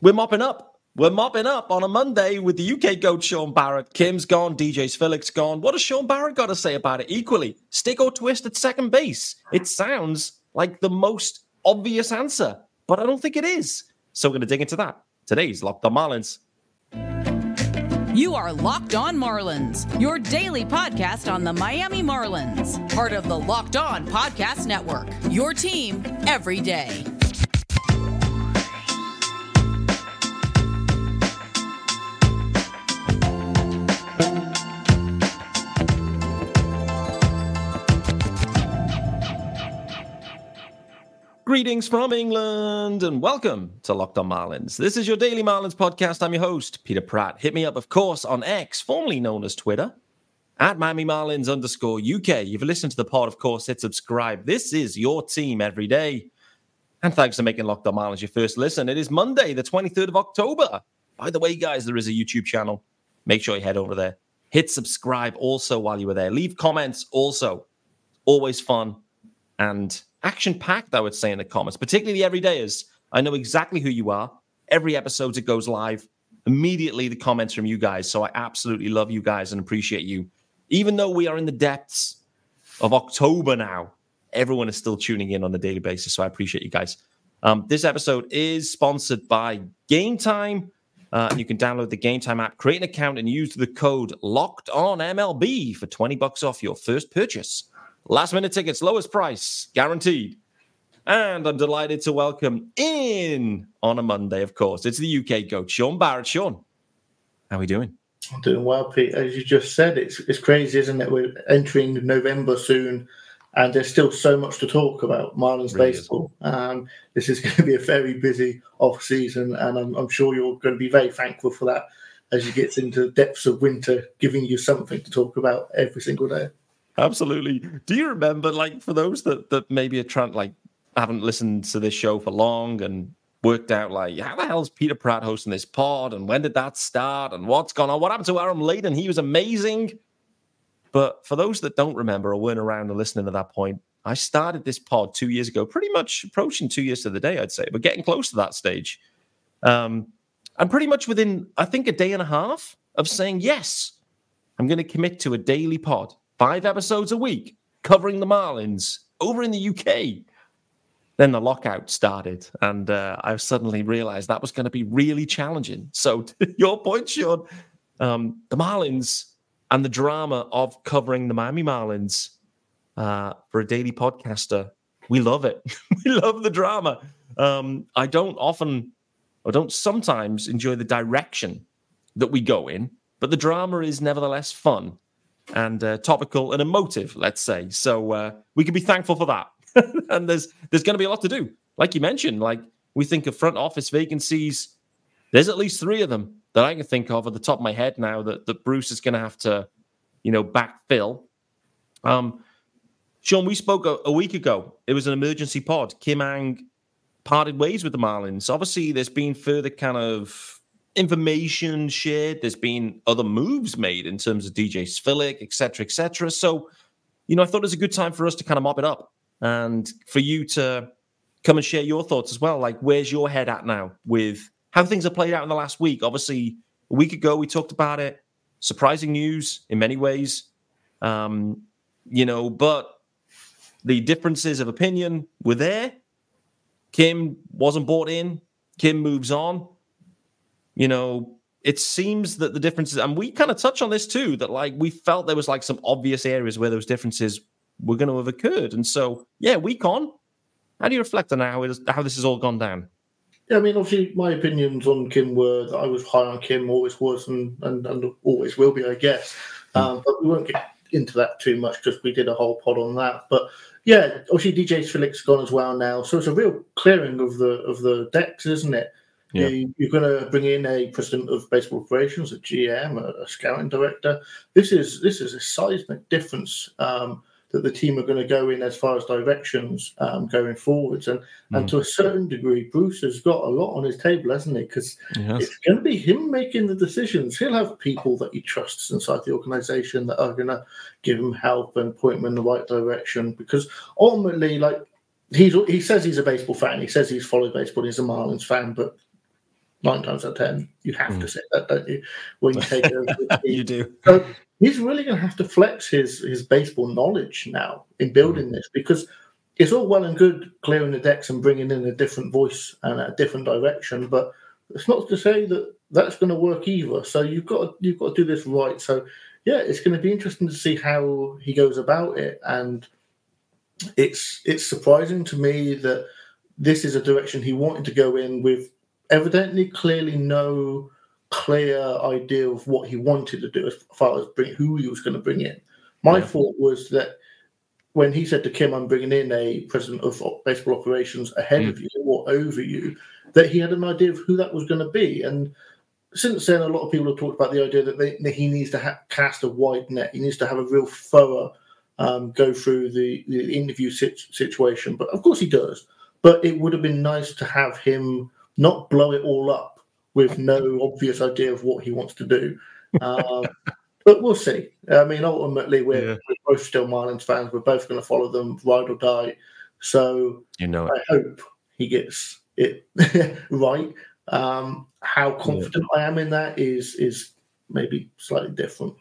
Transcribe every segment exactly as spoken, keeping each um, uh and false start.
We're mopping up. We're mopping up on a Monday with the U K GOAT Sean Barrett. Kim's gone. D J Spillic's gone. What has Sean Barrett got to say about it? Equally, stick or twist at second base. It sounds like the most obvious answer, but I don't think it is. So we're going to dig into that. Today's Locked On Marlins. You are Locked On Marlins, your daily podcast on the Miami Marlins. Part of the Locked On Podcast Network, your team every day. Greetings from England and welcome to Locked On Marlins. This is your daily Marlins podcast. I'm your host, Peter Pratt. Hit me up, of course, on X, formerly known as Twitter, at Miami Marlins underscore U K. You've listened to the pod, of course, hit subscribe. This is your team every day. And thanks for making Locked On Marlins your first listen. It is Monday, the twenty-third of October. By the way, guys, there is a YouTube channel. Make sure you head over there. Hit subscribe also while you were there. Leave comments also. Always fun and action-packed, I would say, in the comments, particularly the everydayers. I know exactly who you are. Every episode that goes live, immediately the comments from you guys. So I absolutely love you guys and appreciate you. Even though we are in the depths of October now, everyone is still tuning in on a daily basis. So I appreciate you guys. Um, this episode is sponsored by Game Time. Uh, and you can download the Game Time app, create an account, and use the code LOCKEDONMLB for twenty bucks off your first purchase. Last-minute tickets, lowest price, guaranteed. And I'm delighted to welcome in, on a Monday, of course, it's the U K GOAT, Sean Barrett. Sean, how are we doing? I'm doing well, Pete. As you just said, it's it's crazy, isn't it? We're entering November soon, and there's still so much to talk about Marlins really baseball. Um, this is going to be a very busy off-season, and I'm, I'm sure you're going to be very thankful for that as you get into the depths of winter, giving you something to talk about every single day. Absolutely. Do you remember, like, for those that, that maybe are trying, like, haven't listened to this show for long and worked out, like, how the hell is Peter Pratt hosting this pod? And when did that start? And what's gone on? What happened to Aaron Layden? He was amazing. But for those that don't remember or weren't around and listening at that point, I started this pod two years ago, pretty much approaching two years to the day, I'd say, but getting close to that stage. Um, and pretty much within, I think, a day and a half of saying, yes, I'm going to commit to a daily pod. Five episodes a week, covering the Marlins over in the U K. Then the lockout started, and uh, I suddenly realized that was going to be really challenging. So to your point, Sean, um, the Marlins and the drama of covering the Miami Marlins uh, for a daily podcaster, we love it. We love the drama. Um, I don't often, or don't sometimes enjoy the direction that we go in, but the drama is nevertheless fun. And uh, topical and emotive, let's say. So uh, we can be thankful for that. And there's there's going to be a lot to do. Like you mentioned, like we think of front office vacancies. There's at least three of them that I can think of at the top of my head now that, that Bruce is going to have to, you know, backfill. Um, Sean, we spoke a, a week ago. It was an emergency pod. Kim Ng parted ways with the Marlins. Obviously, there's been further kind of information shared. There's been other moves made in terms of D J Spillic, et cetera, et cetera. So, you know, I thought it was a good time for us to kind of mop it up and for you to come and share your thoughts as well. Like, where's your head at now with how things have played out in the last week? Obviously, a week ago, we talked about it. Surprising news in many ways, um, you know, but the differences of opinion were there. Kim wasn't bought in. Kim moves on. You know, it seems that the differences, and we kind of touch on this too, that like we felt there was like some obvious areas where those differences were going to have occurred. And so, yeah, week on, how do you reflect on how, it is, how this has all gone down? Yeah, I mean, obviously my opinions on Kim were that I was high on Kim, always was, and, and, and always will be, I guess. Um, mm. But we won't get into that too much because we did a whole pod on that. But yeah, obviously D J Spillic's gone as well now. So it's a real clearing of the of the decks, isn't it? Yeah. You're going to bring in a president of baseball operations, a G M, a, a scouting director. This is this is a seismic difference um, that the team are going to go in as far as directions um, going forwards. And mm-hmm. and to a certain degree, Bruce has got a lot on his table, hasn't he? Because yes. It's going to be him making the decisions. He'll have people that he trusts inside the organisation that are going to give him help and point him in the right direction. Because ultimately, like he's, he says he's a baseball fan. He says he's followed baseball. He's a Marlins fan, but nine times out of ten, you have mm. to sit that, don't you? When you take over the team. You do. So he's really going to have to flex his his baseball knowledge now in building mm. this, because it's all well and good clearing the decks and bringing in a different voice and a different direction, but it's not to say that that's going to work either. So you've got to, you've got to do this right. So yeah, it's going to be interesting to see how he goes about it, and it's it's surprising to me that this is a direction he wanted to go in with evidently clearly no clear idea of what he wanted to do as far as bring, who he was going to bring in. My yeah. thought was that when he said to Kim, I'm bringing in a president of baseball operations ahead mm. of you or over you, that he had an idea of who that was going to be. And since then, a lot of people have talked about the idea that, they, that he needs to ha- cast a wide net. He needs to have a real thorough um, go through the, the interview sit- situation. But of course he does. But it would have been nice to have him not blow it all up with no obvious idea of what he wants to do. Um, but we'll see. I mean, ultimately, we're, yeah. we're both still Marlins fans. We're both going to follow them, ride or die. So you know I hope he gets it right. Um, how confident yeah. I am in that is is maybe slightly different.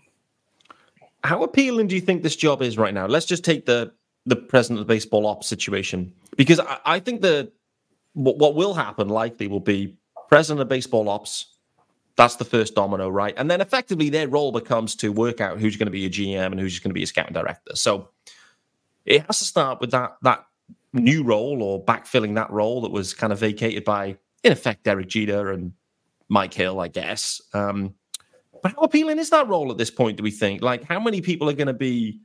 How appealing do you think this job is right now? Let's just take the the president of the baseball ops situation, because I, I think the what, what will happen likely will be president of baseball ops. That's the first domino, right? And then effectively their role becomes to work out who's going to be a G M and who's going to be a scouting director. So it has to start with that that new role, or backfilling that role that was kind of vacated by, in effect, Derek Jeter and Mike Hill, I guess. Um, but how appealing is that role at this point, do we think? Like, how many people are going to be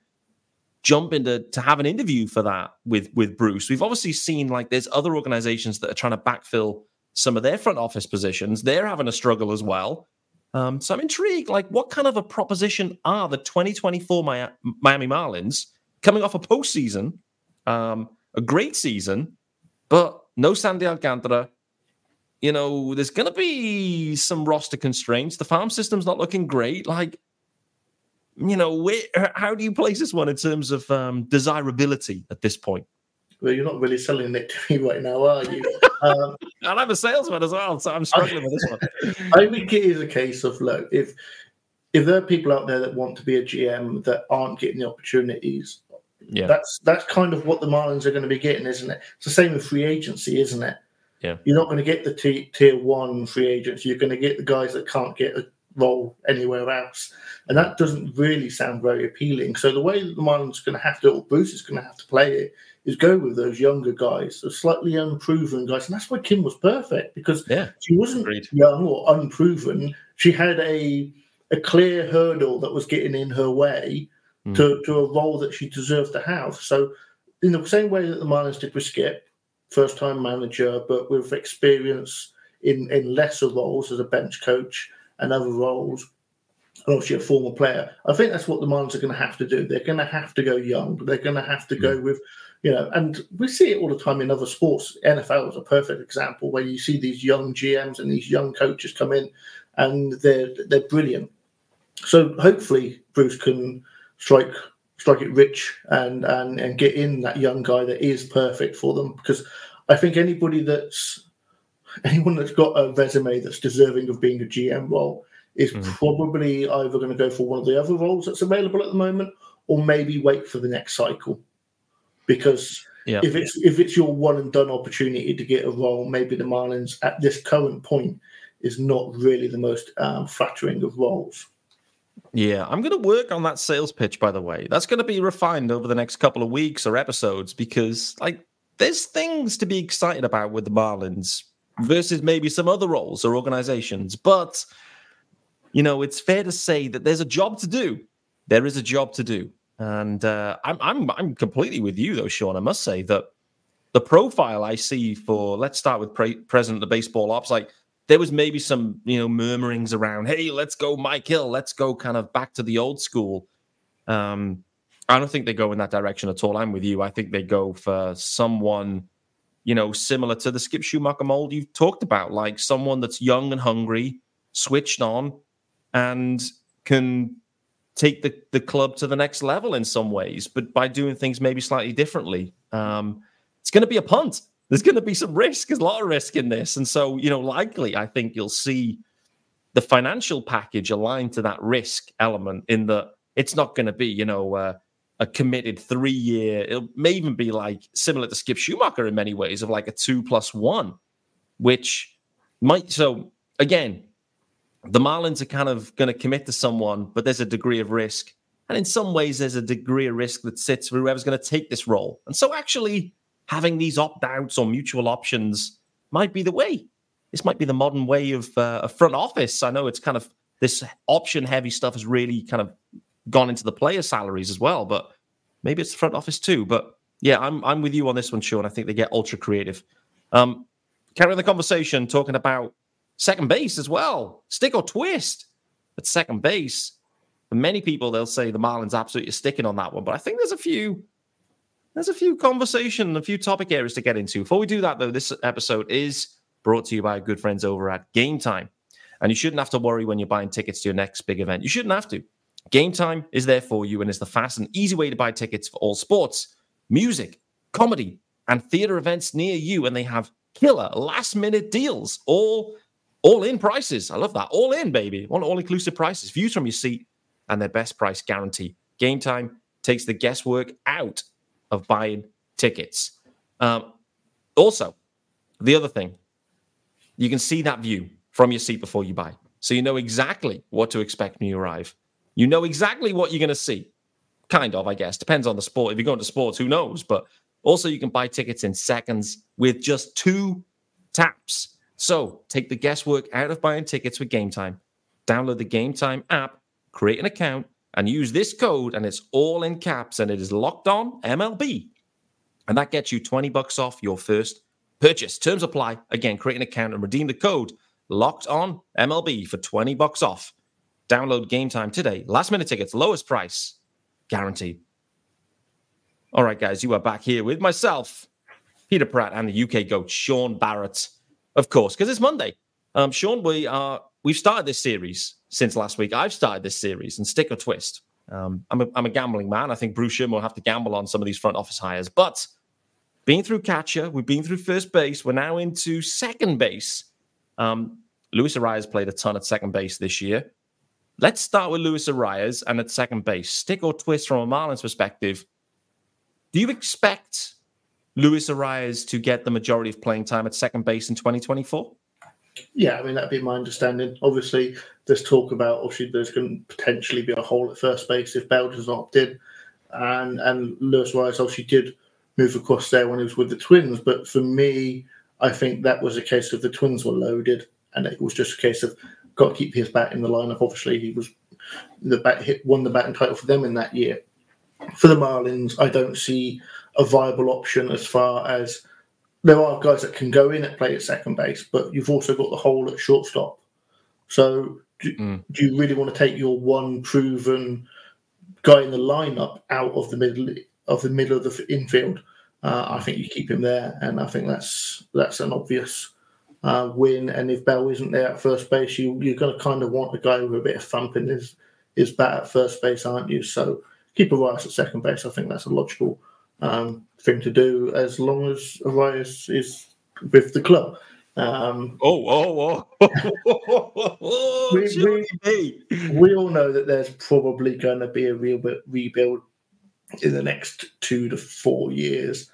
jumping to, to have an interview for that with, with Bruce? We've obviously seen, like, there's other organizations that are trying to backfill some of their front office positions. They're having a struggle as well. Um, so I'm intrigued, like, what kind of a proposition are the twenty twenty-four Miami Marlins, coming off a postseason, um, a great season, but no Sandy Alcantara? You know, there's going to be some roster constraints. The farm system's not looking great. Like, you know, where, how do you place this one in terms of um, desirability at this point? Well, you're not really selling it to me right now, are you? um, and I'm a salesman as well, so I'm struggling I, with this one. I think it is a case of, look, if, if there are people out there that want to be a G M that aren't getting the opportunities, yeah. that's, that's kind of what the Marlins are going to be getting, isn't it? It's the same with free agency, isn't it? Yeah. You're not going to get the t- tier one free agents. You're going to get the guys that can't get a role anywhere else. And that doesn't really sound very appealing. So the way that the Marlins are going to have to, or Bruce is going to have to play it, is go with those younger guys, the slightly unproven guys. And that's why Kim was perfect, because yeah, she wasn't agreed. young or unproven. She had a a clear hurdle that was getting in her way mm. to, to a role that she deserved to have. So in the same way that the Marlins did with Skip, first-time manager, but with experience in, in lesser roles as a bench coach and other roles, and obviously a former player. I think that's what the Marlins are going to have to do. They're going to have to go young, but they're going to have to go with, you know, and we see it all the time in other sports. N F L is a perfect example where you see these young G Ms and these young coaches come in, and they're they're brilliant. So hopefully Bruce can strike strike it rich and, and, and get in that young guy that is perfect for them. Because I think anybody that's, anyone that's got a resume that's deserving of being a G M role is mm. probably either going to go for one of the other roles that's available at the moment, or maybe wait for the next cycle. Because yeah. if it's, if it's your one and done opportunity to get a role, maybe the Marlins at this current point is not really the most um, flattering of roles. Yeah, I'm going to work on that sales pitch, by the way. That's going to be refined over the next couple of weeks or episodes, because, like, there's things to be excited about with the Marlins versus maybe some other roles or organizations. But, you know, it's fair to say that there's a job to do. There is a job to do. And uh, I'm, I'm, I'm completely with you, though, Sean. I must say that the profile I see for, let's start with pre- President of Baseball Ops, like, there was maybe some, you know, murmurings around, hey, let's go Mike Hill, let's go kind of back to the old school. Um, I don't think they go in that direction at all. I'm with you. I think they go for someone, you know, similar to the Skip Schumacher mold you've talked about, like someone that's young and hungry, switched on, and can take the, the club to the next level in some ways, but by doing things maybe slightly differently. Um, it's going to be a punt. there's going to be some risk. There's a lot of risk in this. And so, you know, likely, I think you'll see the financial package aligned to that risk element in that it's not going to be, you know, uh, a committed three-year. It may even be like similar to Skip Schumacher in many ways of like a two plus one, which might. So again, the Marlins are kind of going to commit to someone, but there's a degree of risk. And in some ways, there's a degree of risk that sits for whoever's going to take this role. And so actually having these opt-outs or mutual options might be the way. This might be the modern way of uh, a front office. I know it's kind of this option-heavy stuff has really kind of gone into the player salaries as well, but maybe it's the front office too. But yeah, I'm I'm with you on this one, Sean. I think they get ultra creative. Um, carrying the conversation, talking about second base as well. Stick or twist at second base. For many people, they'll say the Marlins absolutely are sticking on that one, but I think there's a few... There's a few conversation, a few topic areas to get into. Before we do that, though, this episode is brought to you by our good friends over at Game Time. And you shouldn't have to worry when you're buying tickets to your next big event. You shouldn't have to. Game Time is there for you and is the fast and easy way to buy tickets for all sports, music, comedy, and theater events near you. And they have killer last-minute deals, all, all-in prices. I love that. All-in, baby. One all-inclusive prices, views from your seat, and their best price guarantee. Game Time takes the guesswork out of buying tickets. Um, also, the other thing, you can see that view from your seat before you buy. So you know exactly what to expect when you arrive. You know exactly what you're going to see. Kind of, I guess. Depends on the sport. If you're going to sports, who knows? But also you can buy tickets in seconds with just two taps. So take the guesswork out of buying tickets with Game Time. Download the Game Time app, create an account, and use this code, and it's all in caps, and it is Locked On M L B. And that gets you twenty bucks off your first purchase. Terms apply. Again, create an account and redeem the code Locked On M L B for twenty bucks off. Download Game Time today. Last minute tickets, lowest price, guaranteed. All right, guys, you are back here with myself, Peter Pratt, and the U K GOAT, Sean Barrett, of course, because it's Monday. Um, Sean, we are we've started this series. Since last week, I've started this series and stick or twist. Um, I'm, a, I'm a gambling man. I think Bruce Sherman will have to gamble on some of these front office hires. But being through catcher, we've been through first base. We're now into second base. Um, Luis Arraez played a ton at second base this year. Let's start with Luis Arraez and at second base. Stick or twist from a Marlins perspective. Do you expect Luis Arraez to get the majority of playing time at second base in twenty twenty-four? Yeah, I mean, that'd be my understanding. Obviously, there's talk about, obviously, there's going to potentially be a hole at first base if Bell doesn't opt in. And, and Luis Arraez obviously did move across there when he was with the Twins. But for me, I think that was a case of the Twins were loaded. And it was just a case of got to keep his bat in the lineup. Obviously, he was the bat hit, won the batting title for them in that year. For the Marlins, I don't see a viable option as far as... There are guys that can go in and play at second base, but you've also got the hole at shortstop. So do, mm. do you really want to take your one proven guy in the lineup out of the middle of the middle of the infield? Uh, I think you keep him there, and I think that's that's an obvious uh, win. And if Bell isn't there at first base, you, you're going to kind of want a guy with a bit of thump in his, his bat at first base, aren't you? So keep Arraez at second base. I think that's a logical Um, thing to do as long as Arraez is with the club. Um, oh, oh, oh. oh, oh, oh we, we, we all know that there's probably going to be a real bit rebuild in the next two to four years.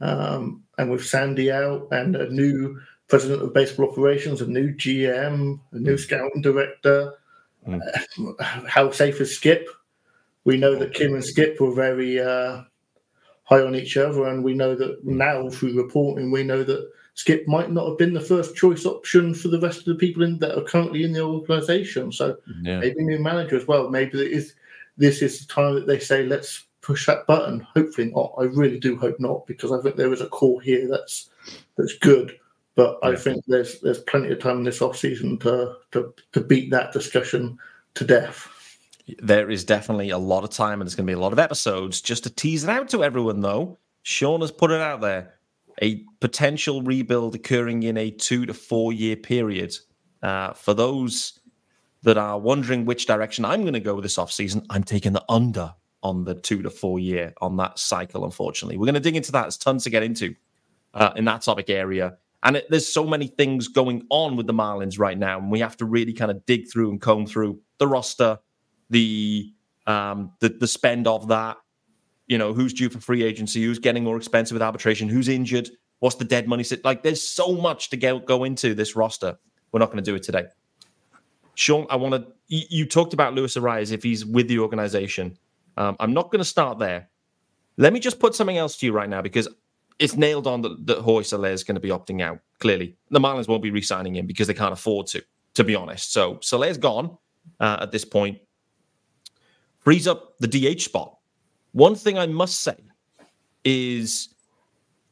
Um, and with Sandy out and a new president of baseball operations, a new G M, a new scouting director, mm. uh, how safe is Skip? We know that Kim and Skip were very... Uh, high on each other, and we know that now through reporting, we know that Skip might not have been the first choice option for the rest of the people in, that are currently in the organisation. So yeah. Maybe new manager as well. Maybe it is, this is the time that they say, let's push that button. Hopefully not. I really do hope not, because I think there is a core here that's that's good. But yeah. I think there's there's plenty of time this off-season to, to, to beat that discussion to death. There is definitely a lot of time, and there's going to be a lot of episodes. Just to tease it out to everyone, though, Sean has put it out there, a potential rebuild occurring in a two- to four-year period. Uh, for those that are wondering which direction I'm going to go this offseason, I'm taking the under on the two- to four-year on that cycle, unfortunately. We're going to dig into that. There's tons to get into. uh, in that sort of area. And it, there's so many things going on with the Marlins right now, and we have to really kind of dig through and comb through the roster, the um, the, the spend of that, you know, who's due for free agency, who's getting more expensive with arbitration, who's injured, what's the dead money sit. Like, there's so much to go, go into this roster. We're not going to do it today. Sean, I want to, you, you talked about Luis Arraez, if he's with the organization. Um, I'm not going to start there. Let me just put something else to you right now, because it's nailed on that, that Jorge Soler is going to be opting out, clearly. The Marlins won't be re-signing him because they can't afford to, to be honest. So Soler's gone uh, at this point. Frees up the D H spot. One thing I must say is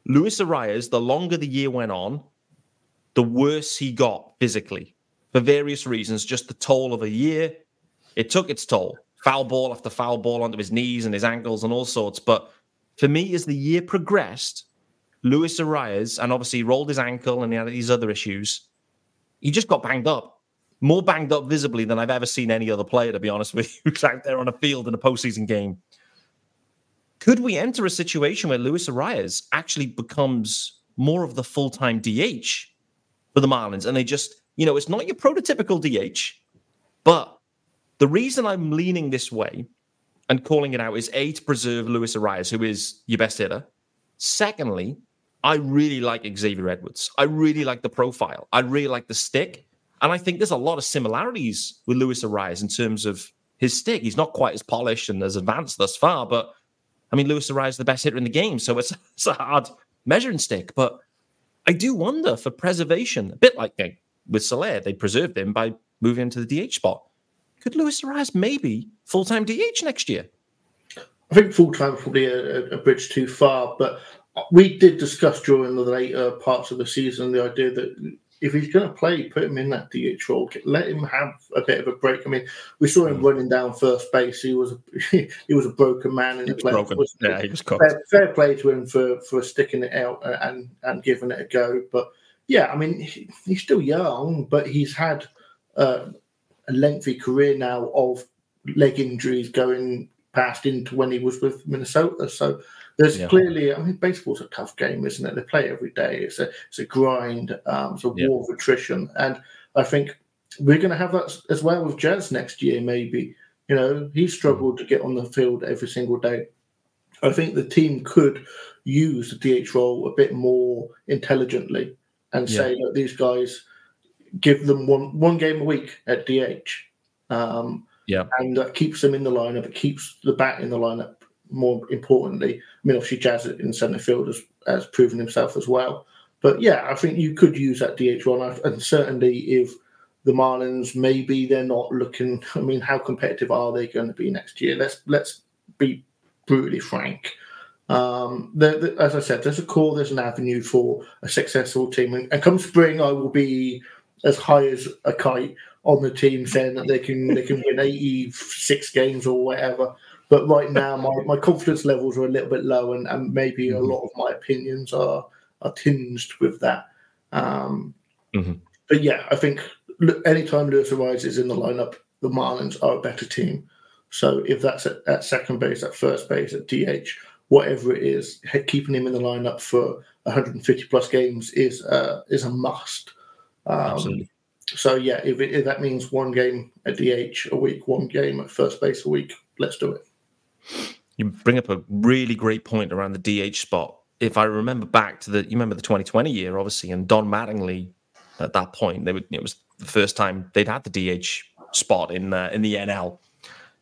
Luis Arraez, the longer the year went on, the worse he got physically for various reasons, just the toll of a year. It took its toll. Foul ball after foul ball onto his knees and his ankles and all sorts. But for me, as the year progressed, Luis Arraez, and obviously he rolled his ankle and he had these other issues, he just got banged up. More banged up visibly than I've ever seen any other player, to be honest with you, who's out there on a field in a postseason game. Could we enter a situation where Luis Arraez actually becomes more of the full-time D H for the Marlins? And they just, you know, it's not your prototypical D H, but the reason I'm leaning this way and calling it out is, A, to preserve Luis Arraez, who is your best hitter. Secondly, I really like Xavier Edwards. I really like the profile. I really like the stick. And I think there's a lot of similarities with Luis Arraez in terms of his stick. He's not quite as polished and as advanced thus far, but, I mean, Luis Arraez is the best hitter in the game, so it's, it's a hard measuring stick. But I do wonder, for preservation, a bit like they, with Soler, they preserved him by moving him to the D H spot. Could Luis Arraez maybe full-time D H next year? I think full-time is probably a, a bridge too far, but we did discuss during the later parts of the season the idea that if he's going to play, put him in that D H role. Let him have a bit of a break. I mean, we saw him running down first base. He was a, he was a broken man in the playoffs. Yeah, he was caught. Fair, fair play to him for, for sticking it out and, and giving it a go. But, yeah, I mean, he, he's still young, but he's had uh, a lengthy career now of leg injuries going past into when he was with Minnesota. So there's yeah. clearly, I mean, baseball's a tough game, isn't it? They play every day. It's a it's a grind. Um, it's a yeah. war of attrition. And I think we're going to have that as well with Jazz next year, maybe. You know, he struggled to get on the field every single day. I think the team could use the D H role a bit more intelligently and yeah. say that these guys, give them one, one game a week at D H. Um, yeah. And that keeps them in the lineup. It keeps the bat in the lineup. More importantly, I mean, obviously Jazz in centre field has, has proven himself as well. But yeah, I think you could use that D H role, and certainly if the Marlins, maybe they're not looking. I mean, how competitive are they going to be next year? Let's let's be brutally frank. Um, the, the, as I said, there's a core, there's an avenue for a successful team, and, and come spring, I will be as high as a kite on the team, saying that they can they can win eighty-six games or whatever. But right now, my, my confidence levels are a little bit low, and, and maybe a lot of my opinions are are tinged with that. Um, mm-hmm. But yeah, I think anytime Luis Arraez is in the lineup, the Marlins are a better team. So if that's at, at second base, at first base, at D H, whatever it is, keeping him in the lineup for one hundred fifty plus games is uh, is a must. Um, Absolutely. So yeah, if, it, if that means one game at D H a week, one game at first base a week, let's do it. You bring up a really great point around the D H spot. If I remember back to the, you remember the twenty twenty year, obviously, and Don Mattingly at that point, they would, it was the first time they'd had the D H spot in uh, in the N L.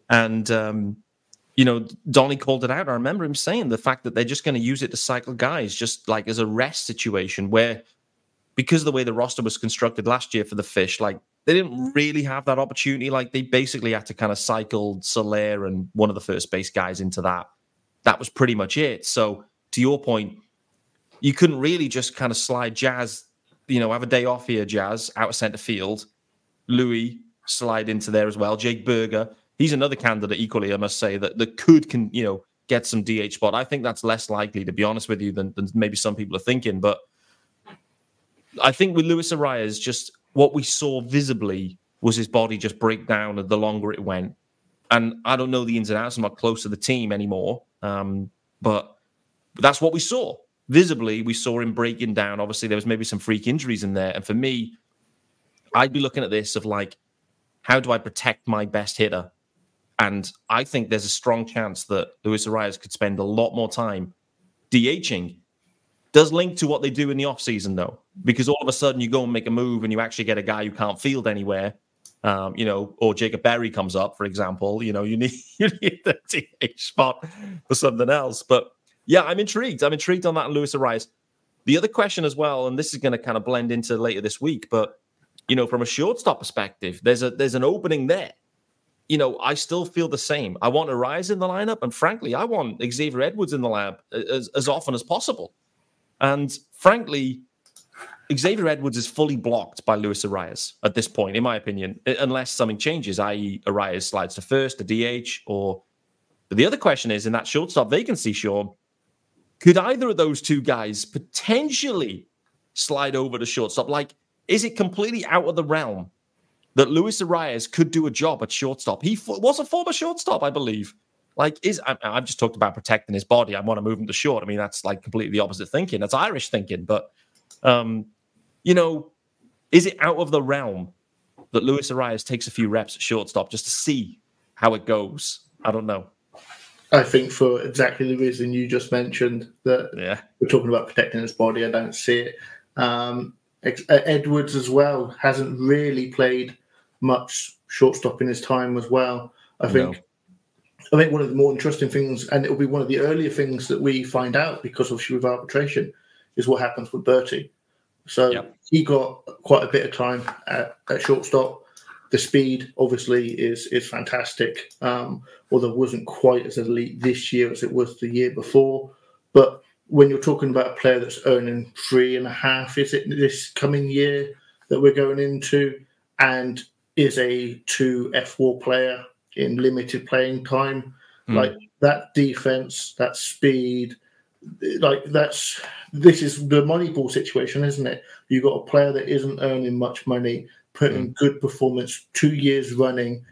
And, um, you know, Donnie called it out. I remember him saying the fact that they're just going to use it to cycle guys, just like as a rest situation where, because of the way the roster was constructed last year for the Fish, like, they didn't really have that opportunity. Like, they basically had to kind of cycle Soler and one of the first base guys into that. That was pretty much it. So to your point, you couldn't really just kind of slide Jazz, you know, have a day off here, Jazz, out of center field. Louis slide into there as well. Jake Berger, he's another candidate equally, I must say, that, that could, can, you know, get some D H spot. I think that's less likely, to be honest with you, than, than maybe some people are thinking. But I think with Luis Arraez, just what we saw visibly was his body just break down the longer it went. And I don't know the ins and outs. I'm not close to the team anymore. Um, but that's what we saw. visibly we saw him breaking down. Obviously, there was maybe some freak injuries in there. And for me, I'd be looking at this of like, how do I protect my best hitter? And I think there's a strong chance that Luis Arraez could spend a lot more time DHing. Does link to what they do in the offseason, though, because all of a sudden you go and make a move and you actually get a guy who can't field anywhere, um, you know, or Jake Berger comes up, for example. You know, you need you need the D H spot for something else. But yeah, I'm intrigued. I'm intrigued on that Luis Arraez. The other question as well, and this is going to kind of blend into later this week, but you know, from a shortstop perspective, there's a there's an opening there. You know, I still feel the same. I want Arraez in the lineup, and frankly, I want Xavier Edwards in the lab as, as often as possible. And frankly, Xavier Edwards is fully blocked by Luis Arraez at this point, in my opinion, unless something changes, that is. Arraez slides to first, to D H, or... But the other question is, in that shortstop vacancy, Sean, could either of those two guys potentially slide over to shortstop? Like, is it completely out of the realm that Luis Arraez could do a job at shortstop? He f- was a former shortstop, I believe. Like, is I, I've just talked about protecting his body. I want to move him to short. I mean, that's like completely the opposite thinking. That's Irish thinking. But, um, you know, is it out of the realm that Luis Arraez takes a few reps at shortstop just to see how it goes? I don't know. I think for exactly the reason you just mentioned, that yeah. we're talking about protecting his body. I don't see it. Um, Edwards as well hasn't really played much shortstop in his time as well. I think no. I think one of the more interesting things, and it'll be one of the earlier things that we find out because obviously with arbitration, is what happens with Bertie. So yep. he got quite a bit of time at, at shortstop. The speed obviously is is fantastic, um, although it wasn't quite as elite this year as it was the year before. But when you're talking about a player that's earning three and a half, is it this coming year that we're going into, and is a two F four player in limited playing time, mm. like that defense, that speed, like that's this is the Moneyball situation, isn't it? You've got a player that isn't earning much money, putting mm. good performance two years running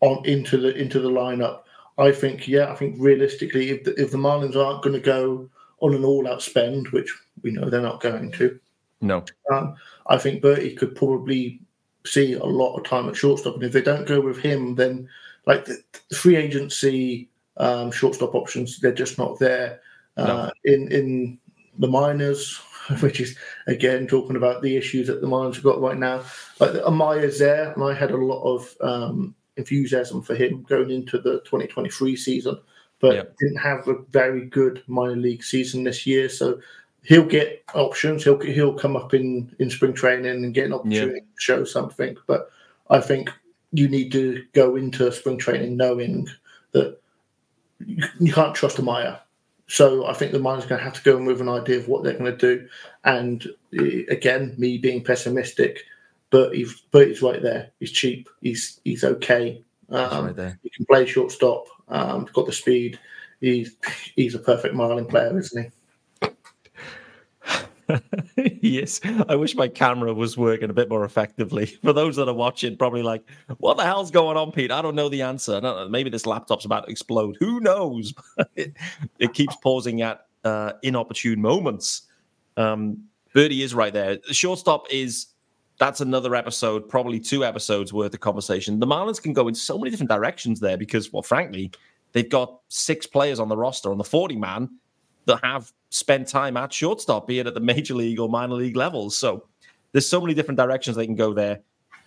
on into the into the lineup. I think, yeah, I think realistically, if the, if the Marlins aren't going to go on an all-out spend, which we know they're not going to. No. Um, I think Bertie could probably see a lot of time at shortstop. And if they don't go with him, then like the free agency um, shortstop options, they're just not there. Uh, no. in, in the minors, which is, again, talking about the issues that the Marlins have got right now. Like Amaya's there, and I had a lot of um, enthusiasm for him going into the twenty twenty-three season. But yep. didn't have a very good minor league season this year, so he'll get options. He'll he'll come up in, in spring training and get an opportunity yep. to show something. But I think you need to go into spring training knowing that you, you can't trust Amaya. So I think the Marlins going to have to go in with an idea of what they're going to do. And again, me being pessimistic, but he's but he's right there. He's cheap. He's he's okay. Um, right there. He can play shortstop. Um, he's got the speed. He's he's a perfect Marlin player, isn't he? Yes. I wish my camera was working a bit more effectively. For those that are watching, probably like, what the hell's going on, Pete? I don't know the answer. No, maybe this laptop's about to explode. Who knows? it, it keeps pausing at uh, inopportune moments. Um, Bertie is right there. The shortstop is. That's another episode, probably two episodes worth of conversation. The Marlins can go in so many different directions there because, well, frankly, they've got six players on the roster, on the forty-man, that have spent time at shortstop, be it at the major league or minor league levels. So there's so many different directions they can go there.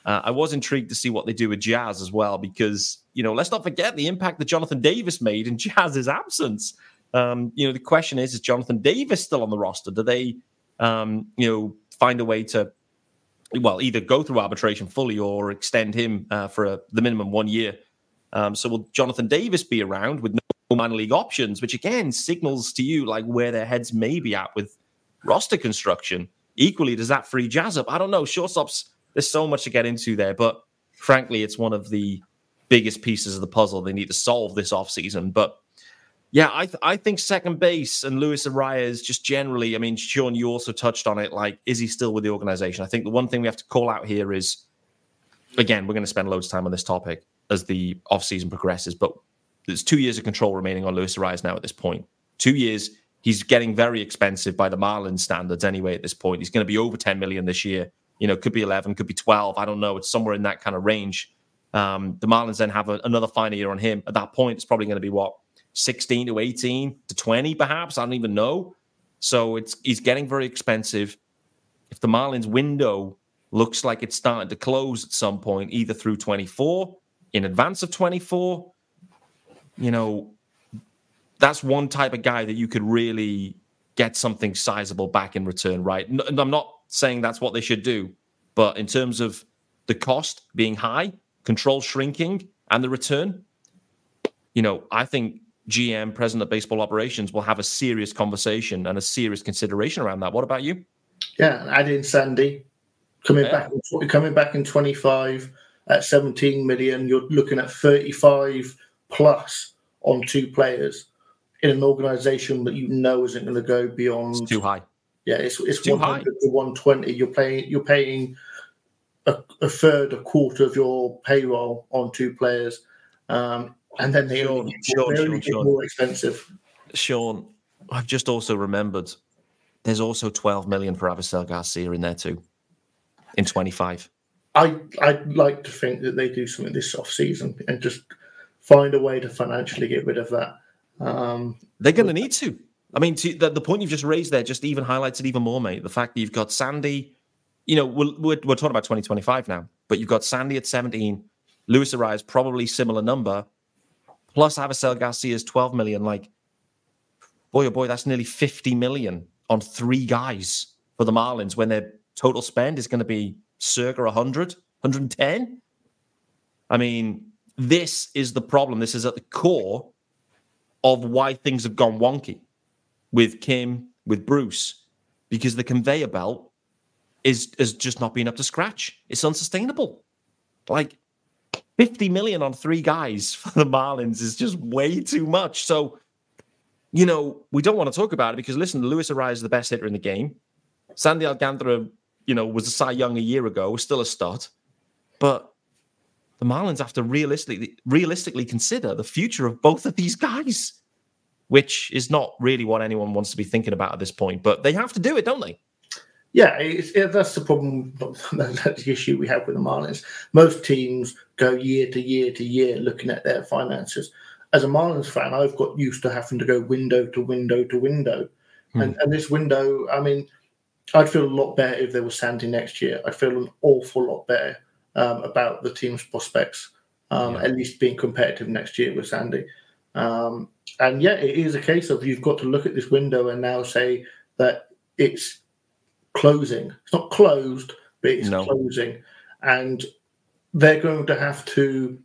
Uh, I was intrigued to see what they do with Jazz as well because, you know, let's not forget the impact that Jonathan Davis made in Jazz's absence. Um, you know, the question is, is Jonathan Davis still on the roster? Do they, um, you know, find a way to, well, either go through arbitration fully or extend him uh, for a, the minimum one year. Um, so will Jonathan Davis be around with no minor league options, which again signals to you like where their heads may be at with roster construction. Equally, does that free Jazz up? I don't know. Shortstops, there's so much to get into there, but frankly, it's one of the biggest pieces of the puzzle they need to solve this offseason. But yeah, I th- I think second base and Luis Arraez just generally, I mean, Sean, you also touched on it, like, is he still with the organization? I think the one thing we have to call out here is, again, we're going to spend loads of time on this topic as the offseason progresses, but there's two years of control remaining on Luis Arraez now at this point. Two years, he's getting very expensive by the Marlins standards anyway at this point. He's going to be over ten million this year. You know, could be eleven, could be twelve. I don't know. It's somewhere in that kind of range. Um, the Marlins then have a, another final year on him. At that point, it's probably going to be, what, sixteen to eighteen to twenty, perhaps? I don't even know. So it's he's getting very expensive. If the Marlins window looks like it's starting to close at some point, either through twenty-four, in advance of twenty-four, you know, that's one type of guy that you could really get something sizable back in return, right? And I'm not saying that's what they should do, but in terms of the cost being high, control shrinking, and the return, you know, I think G M, president of baseball operations, will have a serious conversation and a serious consideration around that. What about you? Yeah, add in Sandy. Coming yeah. back coming back in twenty-five at seventeen million, you're looking at thirty-five plus on two players in an organization that you know isn't going to go beyond. It's too high. Yeah, it's it's too one hundred high. To one twenty. You're paying you're paying a, a third, a quarter of your payroll on two players. Um, and then they Sean, only get, Sean, they only Sean, get Sean. more expensive. Sean, I've just also remembered there's also twelve million for Avisail Garcia in there too. In twenty-five, I I'd like to think that they do something this off season and just find a way to financially get rid of that. Um, They're going to need to. I mean, to, the, the point you've just raised there just even highlights it even more, mate. The fact that you've got Sandy, you know, we're we're, we're talking about twenty twenty-five now, but you've got Sandy at seventeen, Luis Arraez probably similar number, plus Avisail Garcia's twelve million. Like, boy oh boy, that's nearly fifty million on three guys for the Marlins when they're. Total spend is going to be circa one hundred, one ten. I mean, this is the problem. This is at the core of why things have gone wonky with Kim, with Bruce, because the conveyor belt is, is just not being up to scratch. It's unsustainable. Like, fifty million on three guys for the Marlins is just way too much. So, you know, we don't want to talk about it because, listen, Luis Arraez is the best hitter in the game. Sandy Alcantara, you know, was a Cy Young a year ago, was still a stud. But the Marlins have to realistically realistically consider the future of both of these guys, which is not really what anyone wants to be thinking about at this point. But they have to do it, don't they? Yeah, it's, it, that's the problem. That's the issue we have with the Marlins. Most teams go year to year to year looking at their finances. As a Marlins fan, I've got used to having to go window to window to window. Hmm. And, and this window, I mean... I'd feel a lot better if there was Sandy next year. I'd feel an awful lot better um, about the team's prospects, um, yeah. at least being competitive next year with Sandy. Um, and, yeah, it is a case of you've got to look at this window and now say that it's closing. It's not closed, but it's no. closing. And they're going to have to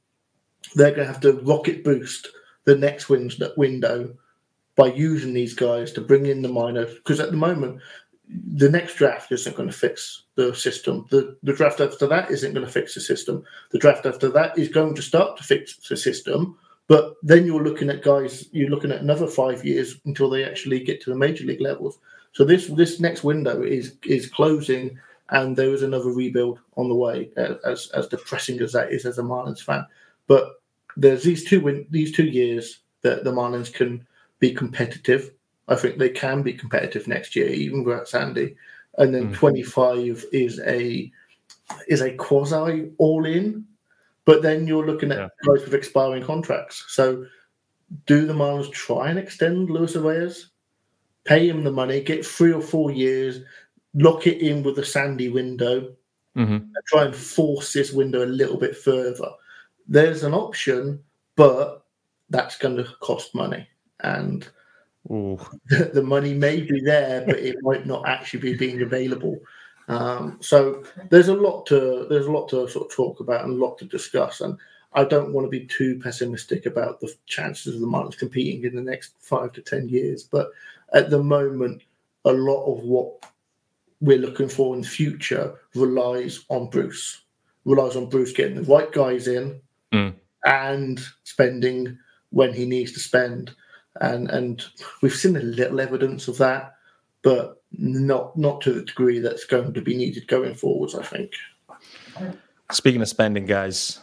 they're going to have to rocket boost the next window by using these guys to bring in the minors. Because at the moment... the next draft isn't going to fix the system. The the draft after that isn't going to fix the system. The draft after that is going to start to fix the system, but then you're looking at guys, you're looking at another five years until they actually get to the major league levels. So this this next window is is closing, and there is another rebuild on the way, as as depressing as that is as a Marlins fan. But there's these two win- these two years that the Marlins can be competitive. I think they can be competitive next year, even without Sandy. And then mm-hmm. twenty-five is a is a quasi all-in, but then you're looking at yeah. guys with expiring contracts. So do the Marlins try and extend Luis Arraez? Pay him the money, get three or four years, lock it in with the Sandy window, mm-hmm. and try and force this window a little bit further. There's an option, but that's going to cost money. And... Ooh. The money may be there, but it might not actually be being available. Um, so there's a lot to there's a lot to sort of talk about and a lot to discuss. And I don't want to be too pessimistic about the chances of the Marlins competing in the next five to ten years. But at the moment, a lot of what we're looking for in the future relies on Bruce, relies on Bruce getting the right guys in mm. and spending when he needs to spend. And and we've seen a little evidence of that, but not not to the degree that's going to be needed going forwards, I think. Speaking of spending, guys,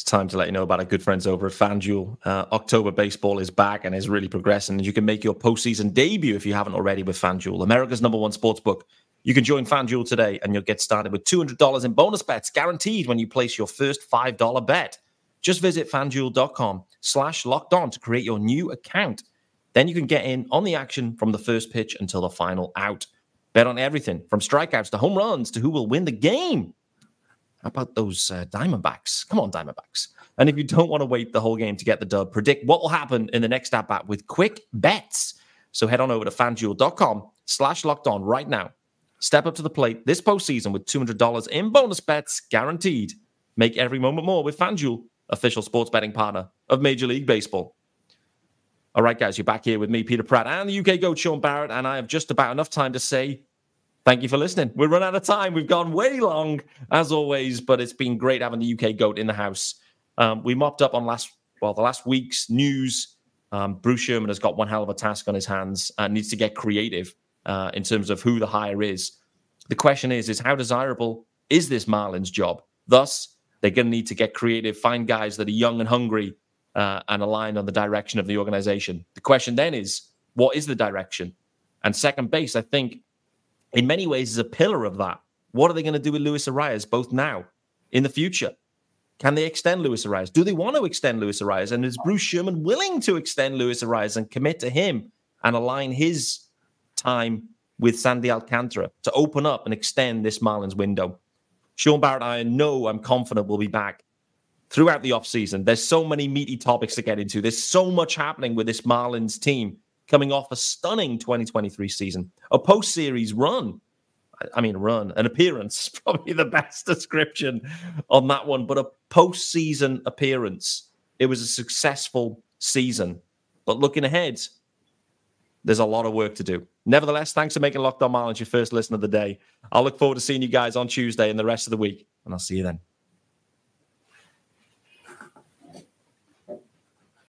It's time to let you know about our good friends over at FanDuel. Uh, October baseball is back and is really progressing. And you can make your postseason debut if you haven't already with FanDuel, America's number one sports book. You can join FanDuel today and you'll get started with two hundred dollars in bonus bets guaranteed when you place your first five dollars bet. Just visit FanDuel.com slash locked on to create your new account. Then you can get in on the action from the first pitch until the final out. Bet on everything from strikeouts to home runs to who will win the game. How about those uh, Diamondbacks? Come on, Diamondbacks. And if you don't want to wait the whole game to get the dub, predict what will happen in the next at-bat with quick bets. So head on over to FanDuel.com slash locked on right now. Step up to the plate this postseason with two hundred dollars in bonus bets guaranteed. Make every moment more with FanDuel, official sports betting partner of Major League Baseball. All right, guys, you're back here with me, Peter Pratt, and the U K GOAT, Sean Barrett, and I have just about enough time to say thank you for listening. We've run out of time. We've gone way long, as always, but it's been great having the U K GOAT in the house. Um, we mopped up on last, well, the last week's news. Um, Bruce Sherman has got one hell of a task on his hands and needs to get creative uh, in terms of who the hire is. The question is, is how desirable is this Marlins job? Thus, they're going to need to get creative, find guys that are young and hungry uh, and aligned on the direction of the organization. The question then is, what is the direction? And second base, I think, in many ways, is a pillar of that. What are they going to do with Luis Arraez, both now, in the future? Can they extend Luis Arraez? Do they want to extend Luis Arraez? And is Bruce Sherman willing to extend Luis Arraez and commit to him and align his time with Sandy Alcantara to open up and extend this Marlins window? Sean Barrett, I know I'm confident we'll be back throughout the offseason. There's so many meaty topics to get into. There's so much happening with this Marlins team, coming off a stunning twenty twenty-three season, a post-series run. I mean, run, an appearance, probably the best description on that one, but a post-season appearance. It was a successful season. But looking ahead, there's a lot of work to do. Nevertheless, thanks for making Locked On Marlins your first listen of the day. I'll look forward to seeing you guys on Tuesday and the rest of the week, and I'll see you then.